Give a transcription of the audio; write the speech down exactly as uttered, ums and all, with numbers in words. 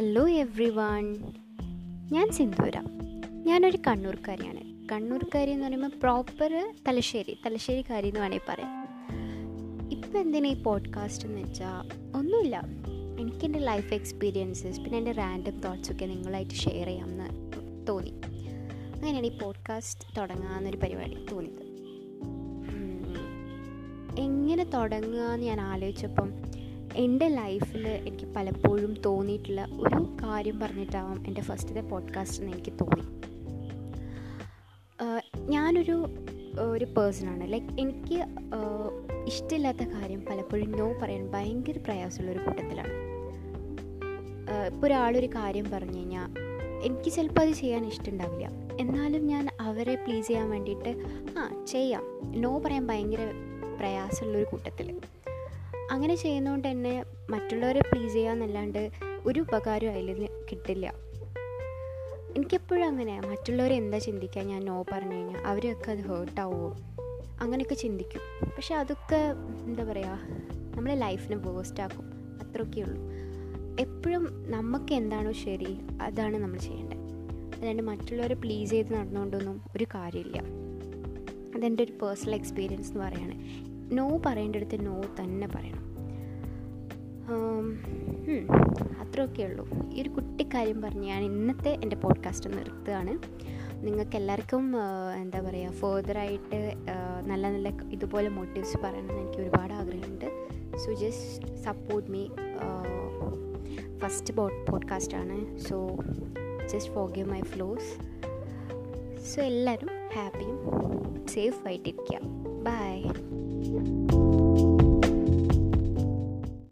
Hello every one, ഞാൻ സിന്ധൂര. ഞാനൊരു കണ്ണൂർക്കാരിയാണ്. കണ്ണൂർക്കാരി എന്ന് പറയുമ്പോൾ പ്രോപ്പർ തലശ്ശേരി തലശ്ശേരിക്കാരി എന്ന് വേണമെങ്കിൽ പറയാം. ഇപ്പം എന്തിനാണ് ഈ പോഡ്കാസ്റ്റ് എന്ന് വെച്ചാൽ ഒന്നുമില്ല, എനിക്കെൻ്റെ ലൈഫ് എക്സ്പീരിയൻസസ് പിന്നെ എൻ്റെ റാൻഡം തോട്ട്സൊക്കെ നിങ്ങളായിട്ട് ഷെയർ ചെയ്യാമെന്ന് തോന്നി. അങ്ങനെയാണ് ഈ പോഡ്കാസ്റ്റ് തുടങ്ങാമെന്നൊരു പരിപാടി തോന്നിയത്. എങ്ങനെ തുടങ്ങുകയെന്ന് ഞാൻ ആലോചിച്ചപ്പം എൻ്റെ ലൈഫിൽ എനിക്ക് പലപ്പോഴും തോന്നിയിട്ടുള്ള ഒരു കാര്യം പറഞ്ഞിട്ടാവും എൻ്റെ ഫസ്റ്റത്തെ പോഡ്കാസ്റ്റ് എന്ന് എനിക്ക് തോന്നി. ഞാനൊരു ഒരു പേഴ്സണാണ്, ലൈക്ക് എനിക്ക് ഇഷ്ടമില്ലാത്ത കാര്യം പലപ്പോഴും നോ പറയാൻ ഭയങ്കര പ്രയാസമുള്ളൊരു കൂട്ടത്തിലാണ്. ഇപ്പോൾ ഒരാളൊരു കാര്യം പറഞ്ഞു കഴിഞ്ഞാൽ എനിക്ക് ചിലപ്പോൾ അത് ചെയ്യാൻ ഇഷ്ടമുണ്ടാവില്ല, എന്നാലും ഞാൻ അവരെ പ്ലീസ് ചെയ്യാൻ വേണ്ടിയിട്ട് ആ ചെയ്യാം. നോ പറയാൻ ഭയങ്കര പ്രയാസമുള്ളൊരു കൂട്ടത്തിൽ അങ്ങനെ ചെയ്യുന്നതുകൊണ്ട് തന്നെ മറ്റുള്ളവരെ പ്ലീസ് ചെയ്യാമെന്നല്ലാണ്ട് ഒരു ഉപകാരം അതിൽ കിട്ടില്ല. എനിക്കെപ്പോഴും അങ്ങനെയാണ്, മറ്റുള്ളവരെ എന്താ ചിന്തിക്കുക ഞാൻ നോ പറഞ്ഞു കഴിഞ്ഞാൽ, അവരൊക്കെ അത് ഹേർട്ടാവുമോ അങ്ങനെയൊക്കെ ചിന്തിക്കും. പക്ഷെ അതൊക്കെ എന്താ പറയുക, നമ്മളെ ലൈഫിനെ വേസ്റ്റാക്കും, അത്രയൊക്കെ ഉള്ളൂ. എപ്പോഴും നമുക്ക് എന്താണോ ശരി അതാണ് നമ്മൾ ചെയ്യേണ്ടത്, അല്ലാണ്ട് മറ്റുള്ളവരെ പ്ലീസ് ചെയ്ത് നടന്നുകൊണ്ടൊന്നും ഒരു കാര്യമില്ല. അതെൻ്റെ ഒരു പേഴ്സണൽ എക്സ്പീരിയൻസ് എന്ന് പറയുകയാണ്. നോ പറയേണ്ടടുത്ത് നോ തന്നെ പറയണം, അത്രയൊക്കെ ഉള്ളൂ. ഈ ഒരു കുട്ടിക്കാര്യം പറഞ്ഞ് ഞാൻ ഇന്നത്തെ എൻ്റെ പോഡ്കാസ്റ്റ് നിർത്തുകയാണ്. നിങ്ങൾക്ക് എല്ലാവർക്കും എന്താ പറയുക, ഫേർദറായിട്ട് നല്ല നല്ല ഇതുപോലെ മോട്ടീവ്സ് പറയണമെന്ന് എനിക്ക് ഒരുപാട് ആഗ്രഹമുണ്ട്. So just support me. First പോഡ്കാസ്റ്റാണ്, so just forgive my flaws. So എല്ലാവരും ഹാപ്പിയും സേഫായിട്ടിരിക്കുക. ബൈ.